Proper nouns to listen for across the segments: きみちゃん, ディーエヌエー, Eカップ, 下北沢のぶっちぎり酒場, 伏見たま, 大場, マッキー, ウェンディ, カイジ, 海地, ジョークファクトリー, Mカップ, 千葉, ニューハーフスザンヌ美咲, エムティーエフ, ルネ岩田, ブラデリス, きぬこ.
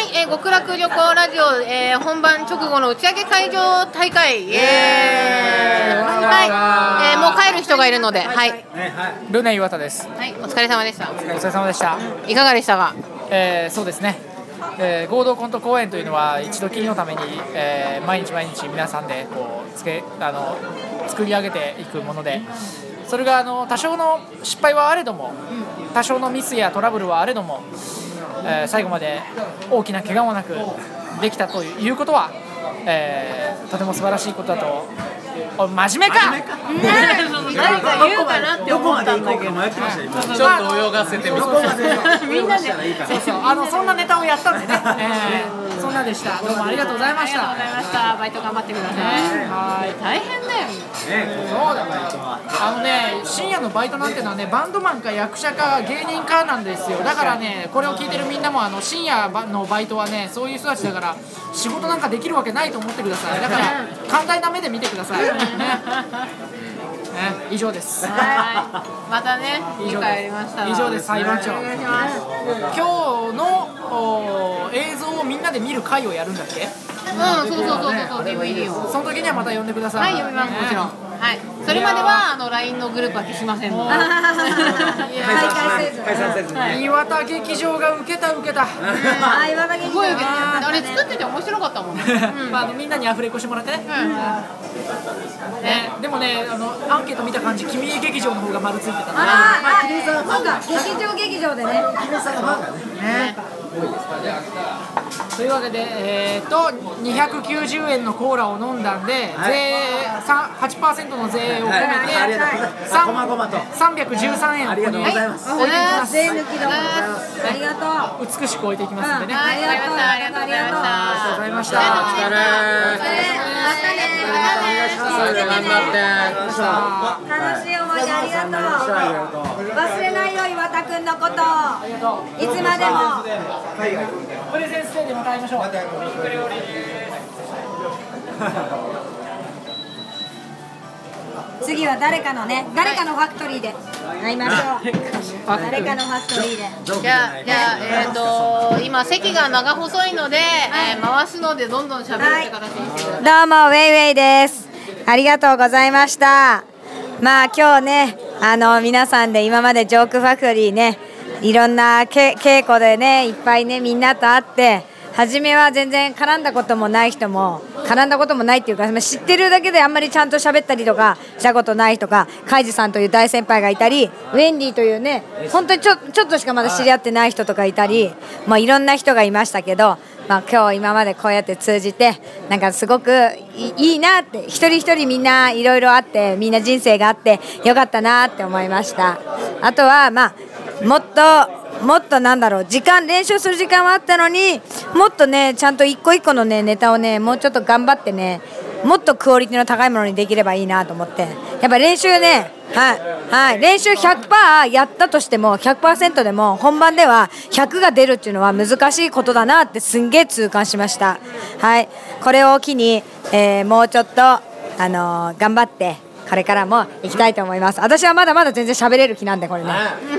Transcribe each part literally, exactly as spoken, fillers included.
はい、えー、極楽旅行ラジオ、えー、本番直後の打ち上げ会場大会、イエーイ、はい、えー、もう帰る人がいるので、はい、はいはい、ルネ岩田です、はい、お疲れ様でした。お疲れ様でした。いかがでしたか？えー、そうですね、えー、合同コント公演というのは一度きりのために、えー、毎日毎日皆さんでこうつけあの作り上げていくもので、それがあの多少の失敗はあれども、多少のミスやトラブルはあれども、えー、最後まで大きな怪我もなくできたということは、えー、とても素晴らしいことだと。お真面目か、誰か言うかなって思ったんだけど、ちょっと泳がせてみますみんなでそうそうあのそんなネタをやったんでね、えー、そんなでした。どうもありがとうございました。ありがとうございました。バイト頑張ってください。はい、大変だよね。そうだ、バイトはあのね、深夜のバイトなんてのはね、バンドマンか役者か芸人かなんですよ。だからね、これを聞いてるみんなもあの深夜のバイトはね、そういう人たちだから仕事なんかできるわけないと思ってください。だから寛大な目で見てくださいね。以上です。はい、またね、にかいやりました。以上です。裁判長、お願いします。今日の映像をみんなで見る回をやるんだっけ？うん、そうそうそうそう、ディーブイディー をその時にはまた呼んでください。はい、呼びます、もちろん。はい、それまではあの ライン のグループは消しませんので、解散せずに。岩田劇場が受けた受けた。あ、岩田劇場あれ作ってて面白かったもんね。まあみんなにアフレコしてもらってね。でもね、あのアンケート見た感じ、君劇場の方が丸ついてた。ああ、そうか、劇場劇場でね。というわけで、えっとにひゃくきゅうじゅうえんのコーラを飲んだんで、税 はちパーセント の税を込めてさんびゃくじゅうさんえんをここに。税抜きでございます。ありがとう。美しく終えていきますんでね。ありがとうございました。ありがとうございました。お疲れ。またねまたねまたね。頑張って楽しい思い出ありがとう。忘れないよ、岩田くんのこと。いつまでもプレゼンステージまた会いましょう。またコミック料理です。次は誰かのね、誰かのファクトリーで会いましょう。誰かのファクトリーで。じゃあ、じゃあえっと今席が長細いので、えー、回すのでどんどん喋るって形にしてください。どうもウェイウェイです。ありがとうございました。まあ今日ね、あの皆さんで今までジョークファクトリーね。いろんなけ稽古でね、いっぱいね、みんなと会って、初めは全然絡んだこともない人も絡んだこともないっていうか、知ってるだけであんまりちゃんと喋ったりとかしたことない人が、カイジさんという大先輩がいたり、ウェンディというね、本当にちょ、ちょっとしかまだ知り合ってない人とかいたり、まあ、いろんな人がいましたけど、まあ、今日今までこうやって通じて、なんかすごくい、いいなって、一人一人みんないろいろあって、みんな人生があってよかったなって思いました。あとはまあもっともっとなんだろう、時間、練習する時間はあったのに、もっとね、ちゃんと一個一個のね、ネタをね、もうちょっと頑張ってね、もっとクオリティの高いものにできればいいなと思って、やっぱ練習ね、はいはい、練習 ひゃくパーセント やったとしても ひゃくパーセント でも本番ではひゃくが出るっていうのは難しいことだなってすんげえ痛感しました。はい、これを機に、えー、もうちょっと、あのー、頑張って。これからも行きたいと思います。私はまだまだ全然喋れる気なんで、これね、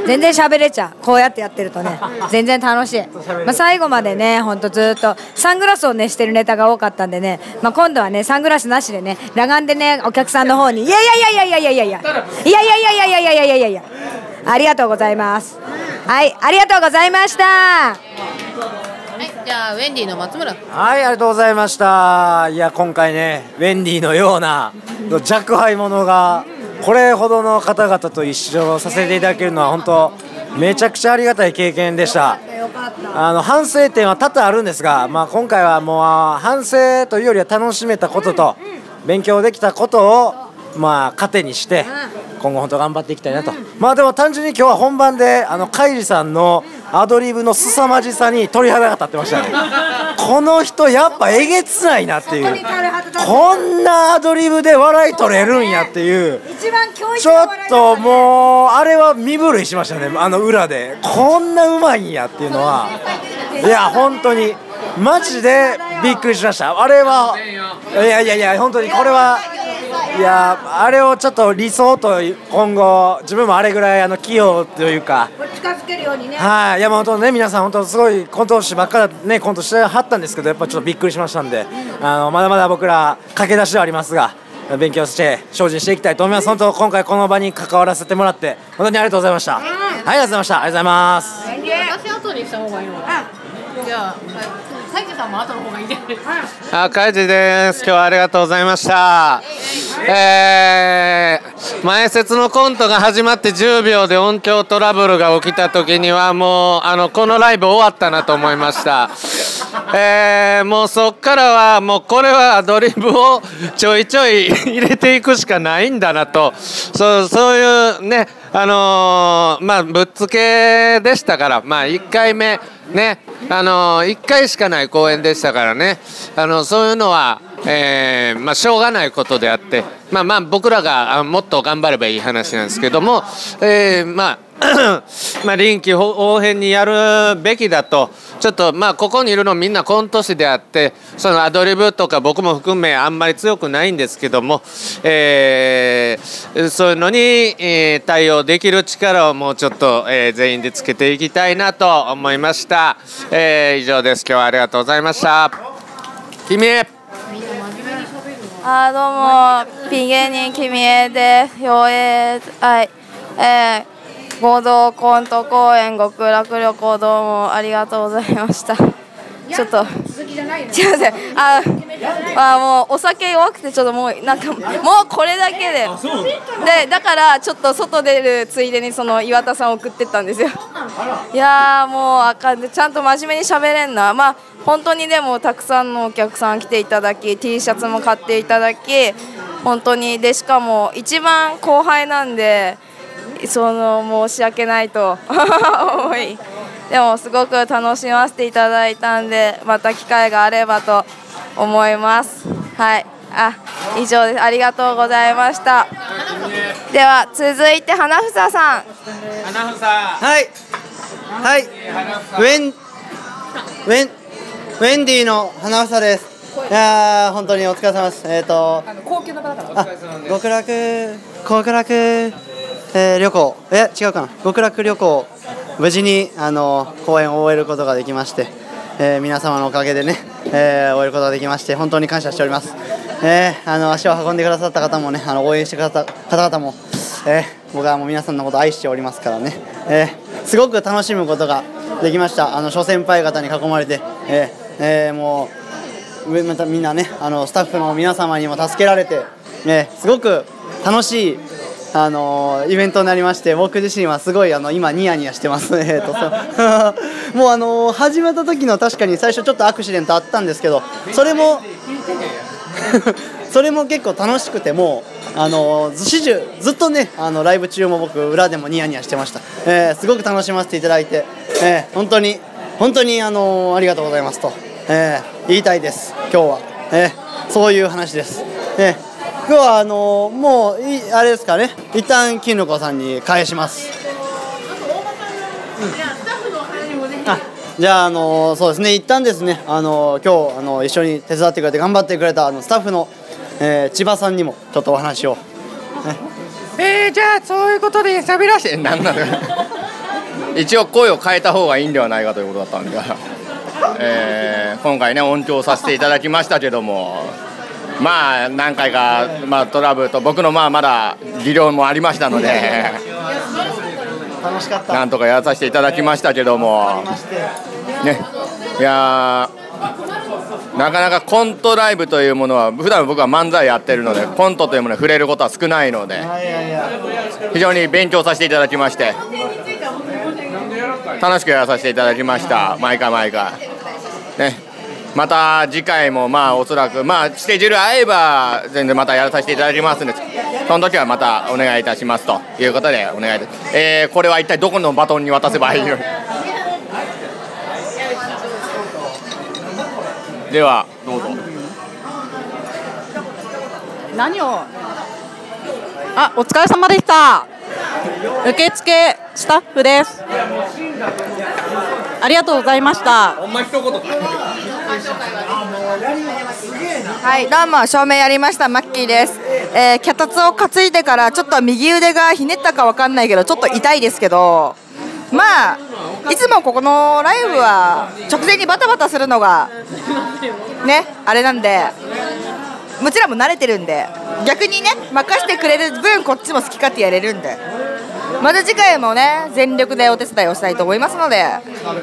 全然喋れちゃう。こうやってやってるとね、全然楽しい。まあ、最後までね、ほんとずっとサングラスをねしてるネタが多かったんでね、まあ、今度はねサングラスなしでね、裸眼でね、お客さんの方に、いやいやいやいやいやいやいやいやいやいやいやいやいやいやいや、ありがとうございます。はい、ありがとうございました。はい、じゃあウェンディの松村。はい、ありがとうございました。いや、今回ね、ウェンディのような若輩者がこれほどの方々と一緒させていただけるのは本当めちゃくちゃありがたい経験でした。あの反省点は多々あるんですが、まあ、今回はもう反省というよりは楽しめたことと勉強できたことをまあ糧にして今後本当頑張っていきたいなと。まあでも単純に今日は本番であのカイジさんのアドリブの凄まじさに鳥肌が立ってましたね。この人やっぱえげつないなっていう、こんなアドリブで笑い取れるんやっていう、ちょっともうあれは身震いしましたね。あの裏でこんなうまいんやっていうのは、いや本当にマジでびっくりしました。あれは、いやいやいや、本当にこれは、いや、あれをちょっと理想と今後自分もあれぐらいあの器用というか近づけるようにね。はい、いや本当ね、皆さん本当すごいコント師ばっかりね、コントしてはったんですけど、やっぱちょっとびっくりしましたんで、うん、あのまだまだ僕ら駆け出しではありますが、勉強して精進していきたいと思います。本当今回この場に関わらせてもらって本当にありがとうございました。うん、はい、ありがとうございました。ありがとうございます。私後にした方がいいのかな。うん、じゃあカイジさんも後の方がいいじゃないですか。あ、カイジです。今日はありがとうございました。えー、前説のコントが始まってじゅうびょうで音響トラブルが起きた時にはもうあのこのライブ終わったなと思いました。えー、もうそっからはもうこれはアドリブをちょいちょい入れていくしかないんだなと、そう、そういうね、あのー、まあぶっつけでしたから、まあいっかいめね、あのー、いっかいしかない公演でしたからね、あのそういうのは、えーまあ、しょうがないことであって、まあ、まあ僕らがもっと頑張ればいい話なんですけども、えー、まあまあ臨機応変にやるべきだと、ちょっとまあここにいるのみんなコント師であって、そのアドリブとか僕も含めあんまり強くないんですけども、えー、そういうのに対応できる力をもうちょっと全員でつけていきたいなと思いました。えー、以上です。今日はありがとうございました。君へ。あー、どうもピン芸人君へです。よえー、はい、えー合同コント公演極楽旅行、どうもありがとうございました。ちょっと続きじゃないの。すいません。ああ、もうお酒弱くてちょっともうなんかもうこれだけで、でだからちょっと外出るついでにその岩田さんを送ってったんですよ。いやーもうあかんで、ちゃんと真面目に喋れんな。まあ本当にでもたくさんのお客さん来ていただき、 T シャツも買っていただき、本当にでしかも一番後輩なんで。その申し訳ないと思い、でもすごく楽しませていただいたんで、また機会があればと思います。はい、あ、以上です。ありがとうございました。では続いて花房さん。花房、はいはい、ウェンウェンウェンディの花房です。いやー本当にお疲れ様です。えーとあの高級の方からお疲れ様です。極楽極楽えー、旅行、え、違うかな、極楽旅行、無事にあの公演を終えることができまして、えー、皆様のおかげでね、えー、終えることができまして本当に感謝しております。えー、あの足を運んでくださった方もね、あの応援してくださった方々も、えー、僕はもう皆さんのことを愛しておりますからね、えー、すごく楽しむことができました。あの諸先輩方に囲まれて、えーえー、もうまたみんなね、あのスタッフの皆様にも助けられて、えー、すごく楽しいあのイベントになりまして、僕自身はすごいあの今ニヤニヤしてますねともうあの始まった時の確かに最初ちょっとアクシデントあったんですけど、それもそれも結構楽しくて、もうあの始終ずっとね、あのライブ中も僕裏でもニヤニヤしてました。えー、すごく楽しませていただいて、えー、本当に本当にあのありがとうございますと、えー、言いたいです。今日は、えー、そういう話です。えー今日はあのもういあれですかね、一旦きぬこさんに返します。じゃあ、あのそうですね、一旦ですね、あの今日あの一緒に手伝ってくれて頑張ってくれたあのスタッフの、えー、千葉さんにもちょっとお話を、ね、えー、じゃあそういうことで喋らせてなんなの一応声を変えた方がいいんではないかということだったんで、えー、今回ね音響させていただきましたけども、まあ何回か、まあ、トラブルと僕のまあまだ技量もありましたので、楽しかったなんとかやらさせていただきましたけどもね、いやなかなかコントライブというものは普段僕は漫才やってるので、コントというものに触れることは少ないので、非常に勉強させていただきまして、楽しくやらさせていただきました。毎回毎回ね、また次回もまあおそらくまあスケジュール合えば全然またやらさせていただきますので、その時はまたお願いいたしますということでお願いいたします。えー、これは一体どこのバトンに渡せばいいのではどうぞ。何を、あ、お疲れ様でした。受付スタッフです。ありがとうございました。ほんま一言はい、どうも照明やりましたマッキーです。えー、脚立を担いでからちょっと右腕がひねったかわかんないけどちょっと痛いですけど、まあいつもここのライブは直前にバタバタするのがねあれなんで、うちらも慣れてるんで、逆にね任せてくれる分こっちも好き勝手やれるんで、また次回もね全力でお手伝いをしたいと思いますので、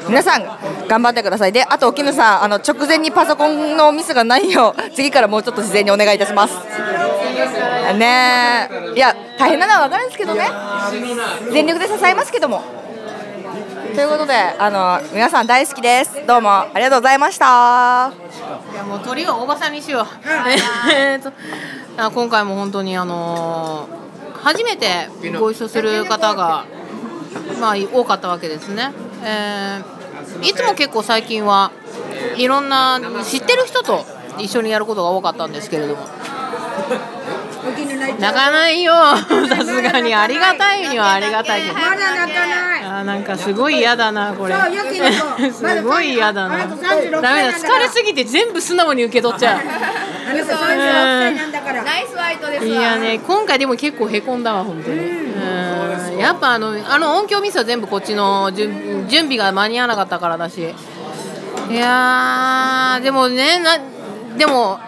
皆さん頑張ってください。で、あとおきぬさん、あの直前にパソコンのミスがないよう次からもうちょっと自然にお願いいたしますね。いや大変なのは分かるんですけどね、全力で支えますけども、ということで、あの皆さん大好きです。どうもありがとうございました。いやもう鳥を大場さんにしよう今回も本当にあのー初めてご一緒する方が、まあ、多かったわけですね、えー、いつも結構最近はいろんな知ってる人と一緒にやることが多かったんですけれども、泣かないよさすがに、ありがたいにはありがたいけど、まだ泣かない。あ、なんかすごい嫌だなこれすごい嫌だな、ダメだ、疲れすぎて全部素直に受け取っちゃうナイスワイトですわ。いやね、今回でも結構へこんだわ本当に。うん、やっぱあの、あの音響ミスは全部こっちの準備が間に合わなかったからだし、いやでもねな、でも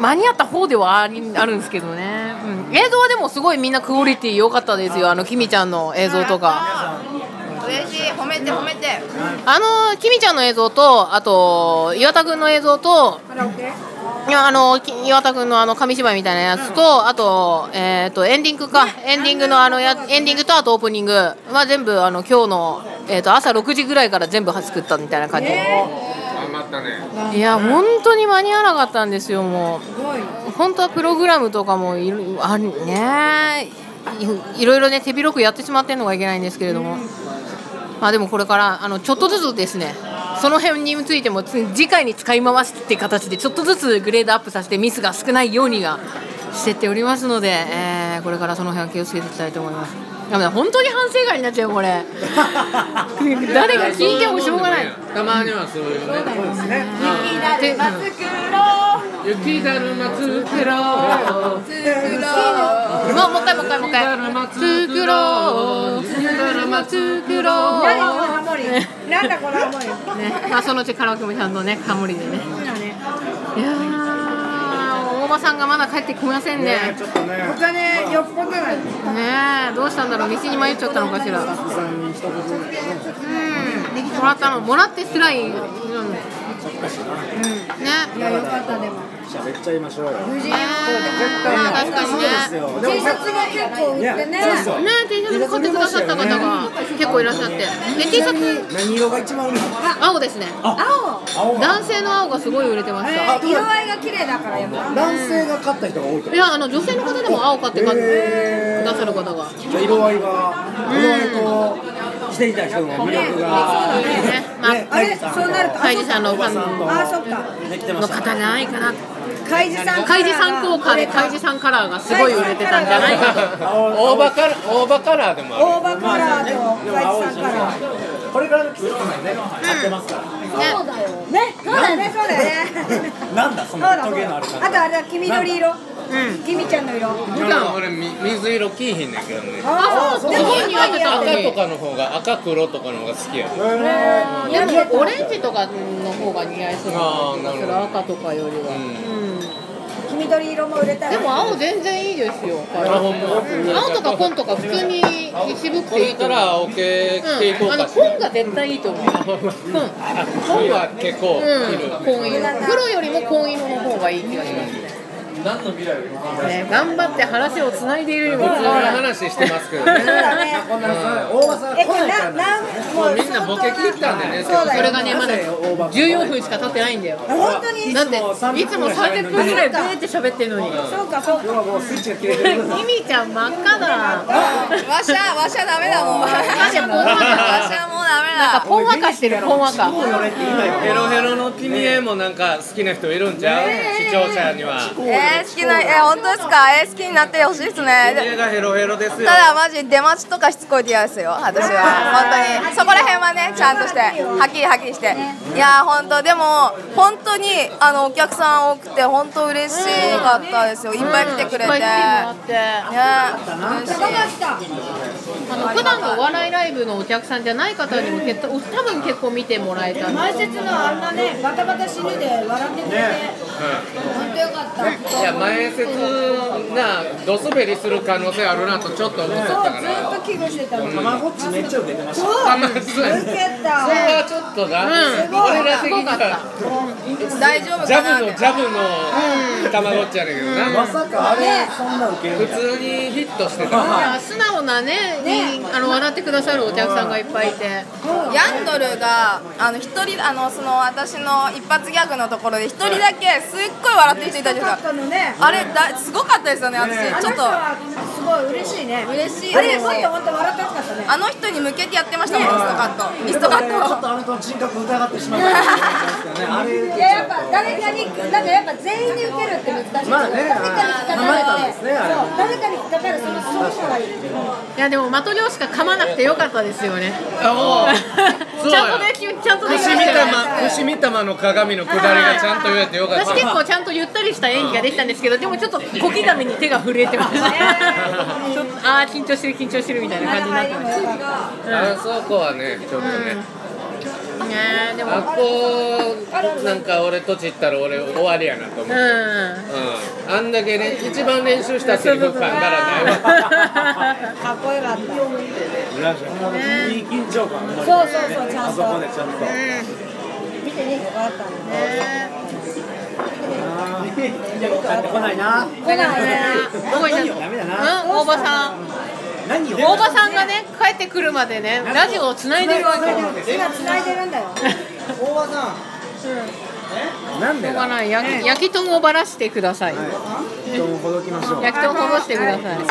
間に合った方ではあるんですけどね、うん、映像はでもすごいみんなクオリティ良かったですよ。あのきみちゃんの映像とか嬉しい、褒めて褒めて、あのきみちゃんの映像と、あと岩田くんの映像と、あの岩田くんのあの紙芝居みたいなやつと、あと、えー、とエンディングか、エンディングのあのやエンディングとあとオープニングは、まあ、全部あの今日の、えー、と朝ろくじぐらいから全部作ったみたいな感じ、えー、いや本当に間に合わなかったんですよ。もう本当はプログラムとかもいあ、ね、い, いろいろね手広くやってしまってるのがいけないんですけれども、まあ、でもこれからあのちょっとずつですね、その辺についても次回に使い回すって形でちょっとずつグレードアップさせてミスが少ないようにがしてっておりますので、えー、これからその辺は気をつけていきたいと思います。本当に反省会になっちゃうこれ誰が聞いてもしょうがない。たまにはそういうね、そうですね、雪だるま作ろう、雪だるま作ろう作ろう、もうもう一回もう一回もう一回、雪だるま作ろう雪だるま作ろう、何このハモリ、なんだこのハモリね、まあそのうちカラオケもちゃんとねハモリでね、いやー大場さんがまだ帰ってきませんね。お金よっぽどないね、どうしたんだろう、道に迷っちゃったのかしら。うん、もらったの、もらってつらい。うん、ね。いや、よかったでも。喋っちゃいましょうよ。無事。確かにね。T シャツが結構売ってね。そうそうね、T シャツも買ってくださった方が結構いらっしゃって。で、T シャツ。何色が一番売れた？青ですね。青。男性の青がすごい売れてました。色合いが綺麗だからやっぱ。男性が買った人が多い。いや、あの女性の方でも青買って買ってくださる方が。色合いが。色合いと。していた人の魅力が、あれそうなると海地さんのファンの方じゃないかな、海地さん効果で海地さんカラーがすごい売れてたんじゃないかと、大場カラー、大場カラーでも大場カラーで海地さんカラー、これからの季節もね買ってますから、そうだよね、そうだよね、そうだよね、なんだそのトゲのある感じ、あとあれは黄緑色、うん、キミちゃんの色。普段俺水色着いひんねんけどね。あ、そう。でも赤とかの方が、赤黒とかの方が好きや。でもオレンジとかの方が似合いそうな気がする、赤とかよりは。黄緑色も売れたら。でも青全然いいですよ。青とか紺とか普通に渋くていいから青系着ていこうか。あの紺が絶対いいと思う。紺は結構紺色。黒よりも紺色の方がいい気がします。何の未来をね、頑張って話をつないでいるにも普通の話してますけどね。そうだね。こんな大場さん来ないからね。みんなボケ切ったんだよね。それがねまだじゅうよんぷんしか経ってないんだよ。本当に。だっていつもさんじゅっぷんぐらいブーって喋ってるのに。そうかそうか。今もうスイッチが切れてる。きみちゃん真っ赤だ。わしゃわしゃダメだもん。わしゃもうわしゃもうダメだ。なんかポンワカしてるポンワカ。ヘロヘロの君へもなんか好きな人いるんじゃん。視聴者には。好きな、え、本当ですか、え、好きになってほしいですね。家がヘロヘロですよ。ただマジ出待ちとかしつこいで嫌ですよ、私は。本当にそこら辺はねちゃんとしてはっきりはっきりして、いや本当でも本当にあのお客さん多くて本当嬉しかったですよ、いっぱい来てくれてね、嬉しい。あの普段のお笑いライブのお客さんじゃない方にもけ多分結構見てもらえた。前説のあんなねバタバタ死ぬで笑ってくれて、ね、本当よかった。いや前説なドスベリする可能性あるなとちょっと思ったから。そうずっと危惧してたの。たまごっちめっちゃ出てました。たまごっち。受けた。それはちょっとな。すごい。俺ら的には大丈夫かな。ジャブのジャブのたまごっちやねんけどな。まさかあれそんな受ける。普通にヒットしてた。素直なね。ね、あの笑ってくださるお客さんがいっぱいいて、ヤンドルがあの一人あのその私の一発ギャグのところで一人だけすっごい笑ってる人いたじゃないですか、ね、あれだすごかったですよね、私、ね、ちょっとすごい嬉しいね、嬉しい、あれもっともっと笑ってほしかったね、あの人に向けてやってましたもん、ね、イストカット、イストカット、ね、ちょっとあの人の人格疑ってしまった、いややっぱ誰かになんかやっぱ全員に受けるって難しい、まあね、誰かに引っかかる、ね、誰かに引っかかるその人がいい、いやでもマトリョーシカ噛まなくてよかったですよね。あうちゃんとね、ちゃんとね。伏見たまの鏡のくだりがちゃんと言えてよかった。私結構ちゃんとゆったりした演技ができたんですけど、でもちょっと小刻みに手が震えてました。ちょっとあー緊張してる緊張してるみたいな感じになってました。あそこはねちょっとね。ね、でもあっこなんか俺とちったら俺終わりやなと思って、うんうん、あんだけね一番練習したセリフ感ならないわかっこよかった、ね、いい緊張感、ね、そうそうそうちゃんとあそこでちゃんと、ね、見てねよかったんだね来ないな来ないなダメだな、うん、大場さん大場さんがね帰ってくるまでねラジオをつないでるわけ今つないでるんだよ大場さん、うん、なんでだ、ね、焼きとんをばらしてください、はい、焼きとんをほどきましょう焼きとんをほどしてください、こ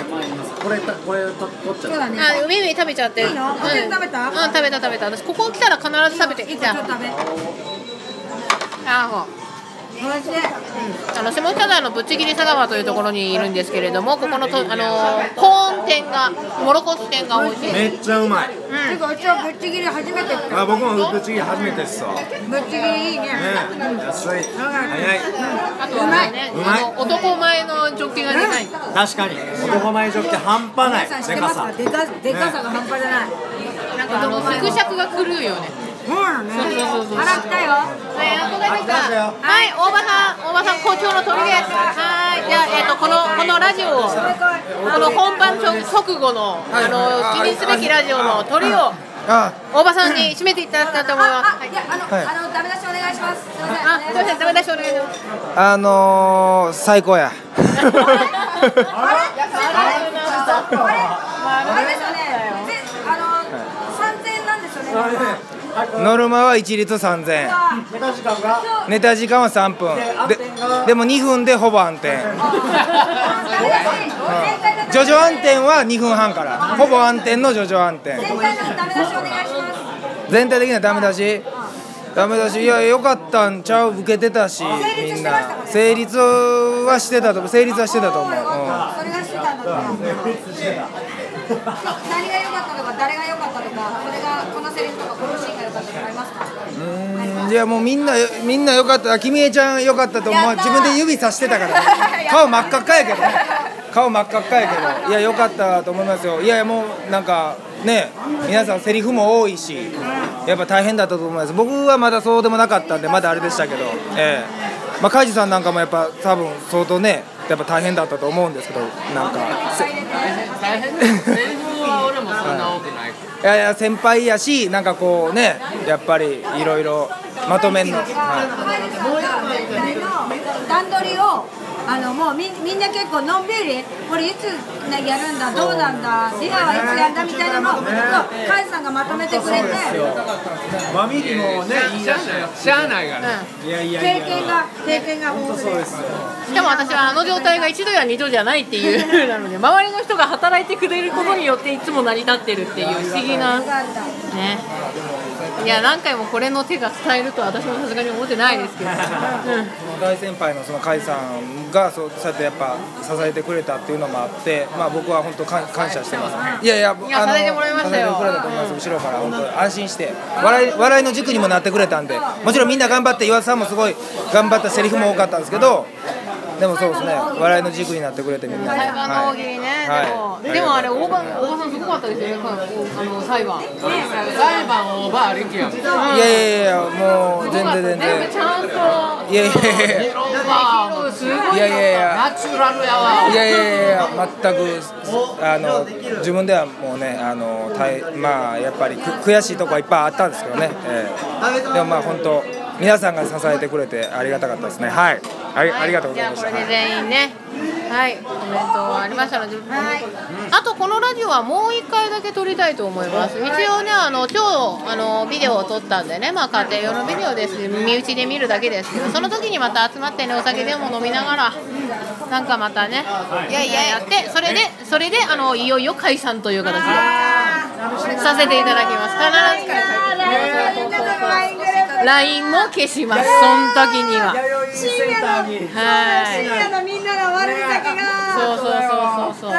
れ、これ取っちゃったあ、みみ食べちゃっていいの、うん、食べた、うん、食べた食べた、私ここ来たら必ず食べていいじゃん、あほうあの下北沢のぶっちぎり酒場というところにいるんですけれども、ここのと、あのー、コーン店がモロコッツ店が美味しい、めっちゃうまい、うん、てかうちはぶっちぎり初めて、あ僕もぶっちぎり初めてっすわ、ぶっちぎりいいね、ね安い早い、あとはねうまい、あの男前のジョッキが出ない、確かに男前ジョッキ半端ない、皆さん知ってますか、でか、でかさが半端じゃない、ね、なんかあの縮尺が狂うよね、そうだね。腹来たよ。はい、あこがですか。はい、大場さん、大場さん好調の鳥です。はい。じゃあえっ、ー、とこのこのラジオをこの本番直後のあの記念すべきラジオの鳥を大場さんに締めていただきたいと思います。はい。あの、はい、あのダメ出しお願いします。すみません。あ、すみませんダメ出しお願いします。あのー、最高や。あれ？あれ？あれですよね。あの三千なんですよね。ノルマはいちりつさんぜんえん、寝た時間が寝た時間はさんぷん で, でもにふんでほぼ暗転ジョジョ暗転はにふんはんからほぼ暗転のジョジョ暗転、全体のダメ出しお願いします、全体的なダメ出しダメ出し、いや良かったんちゃう、受けてたしみんな成立はしてたと思う、成立はしてたと思う、うん、それがしてたんだった何が良かったとか誰が良かったとか、これがこのセリフとかこのシーンが良かったとかありますか？うん、いやもうみんなみんな良かった。君江ちゃん良かったと思う。自分で指さしてたから、ね。顔真っ赤っかやけど、ね。顔真っ赤っかやけど。いや良かったと思いますよ。いやいやもうなんかね、皆さんセリフも多いし、やっぱ大変だったと思います。僕はまだそうでもなかったんでまだあれでしたけど、ええ、まあ海地さんなんかもやっぱ多分相当ね。やっぱ大変だったと思うんですけど、なんか大変ですね。先輩は俺もそんな多くない。いやいや先輩やし、なんかこうね、やっぱりいろいろまとめんの。はい。段取りをあのもうみみんな結構のんびり、これいつやるんだどうなんだ、リハはいつやんだみたいなのをカイさんがまとめてくれて、まみりもねいいらしい。しゃあないから。いやいや経験が経験が豊富です。しかも私はあの状態が一度や二度じゃないっていう風なので、周りの人が働いてくれることによっていつも成り立ってるっていう不思議なね。いや何回もこれの手が伝えるとは私もさすがに思ってないですけど、うん、大先輩のその甲斐さんがそうやってやっぱ支えてくれたっていうのもあって、まあ、僕は本当感謝してます、いやいや、支えてもらいましたよ、支えてくれたと思います、後ろから本当安心して笑い、笑いの軸にもなってくれたんで、もちろんみんな頑張って、岩田さんもすごい頑張った、セリフも多かったんですけど、でもそうですね、笑いの軸になってくれてみんな、裁判の大喜利ね、はい、でも、はい、でもあれ大場さんすごかったですよね、あの裁判裁判大場ありきやん。いやいやいや、もう全然全然ちゃんと、いやいやいやすごい、いやいやいやナチュラルやわ。いやいやいや全くあの自分ではもうね、あのまあやっぱり悔しいとこはいっぱいあったんですけどね、えー、でもまあ本当皆さんが支えてくれてありがたかったですね。はい、はい、ありがとうございました。じゃあこれで全員ね、はい、コメントありましたので、はい、あとこのラジオはもう一回だけ撮りたいと思います。一応ね、あの今日あのビデオを撮ったんでね、まあ家庭用のビデオです。身内で見るだけですけど、その時にまた集まってね、お酒でも飲みながらなんかまたね、いやいややって、それでそれであのいよいよ解散という形でさせていただきます。必ず解散。ライン も消します。その時には。深夜のみんなが悪いだけが。そうそうそうそう。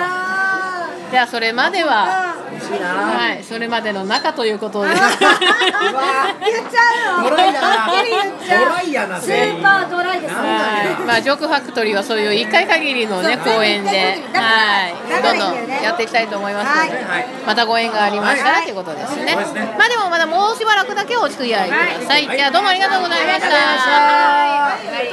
じゃあそれまでは、はい、それまでの中ということで。言っちゃうの。ドライだな。ドライやな。スーパードライですね。まあジョークファクトリーはそういう一回限りのね公演で、はい、どんどんやっていきたいと思いますので、またご縁がありましたらということですね。まあでもまだもうしばらくだけお付き合いください。じゃあどうもありがとうございました。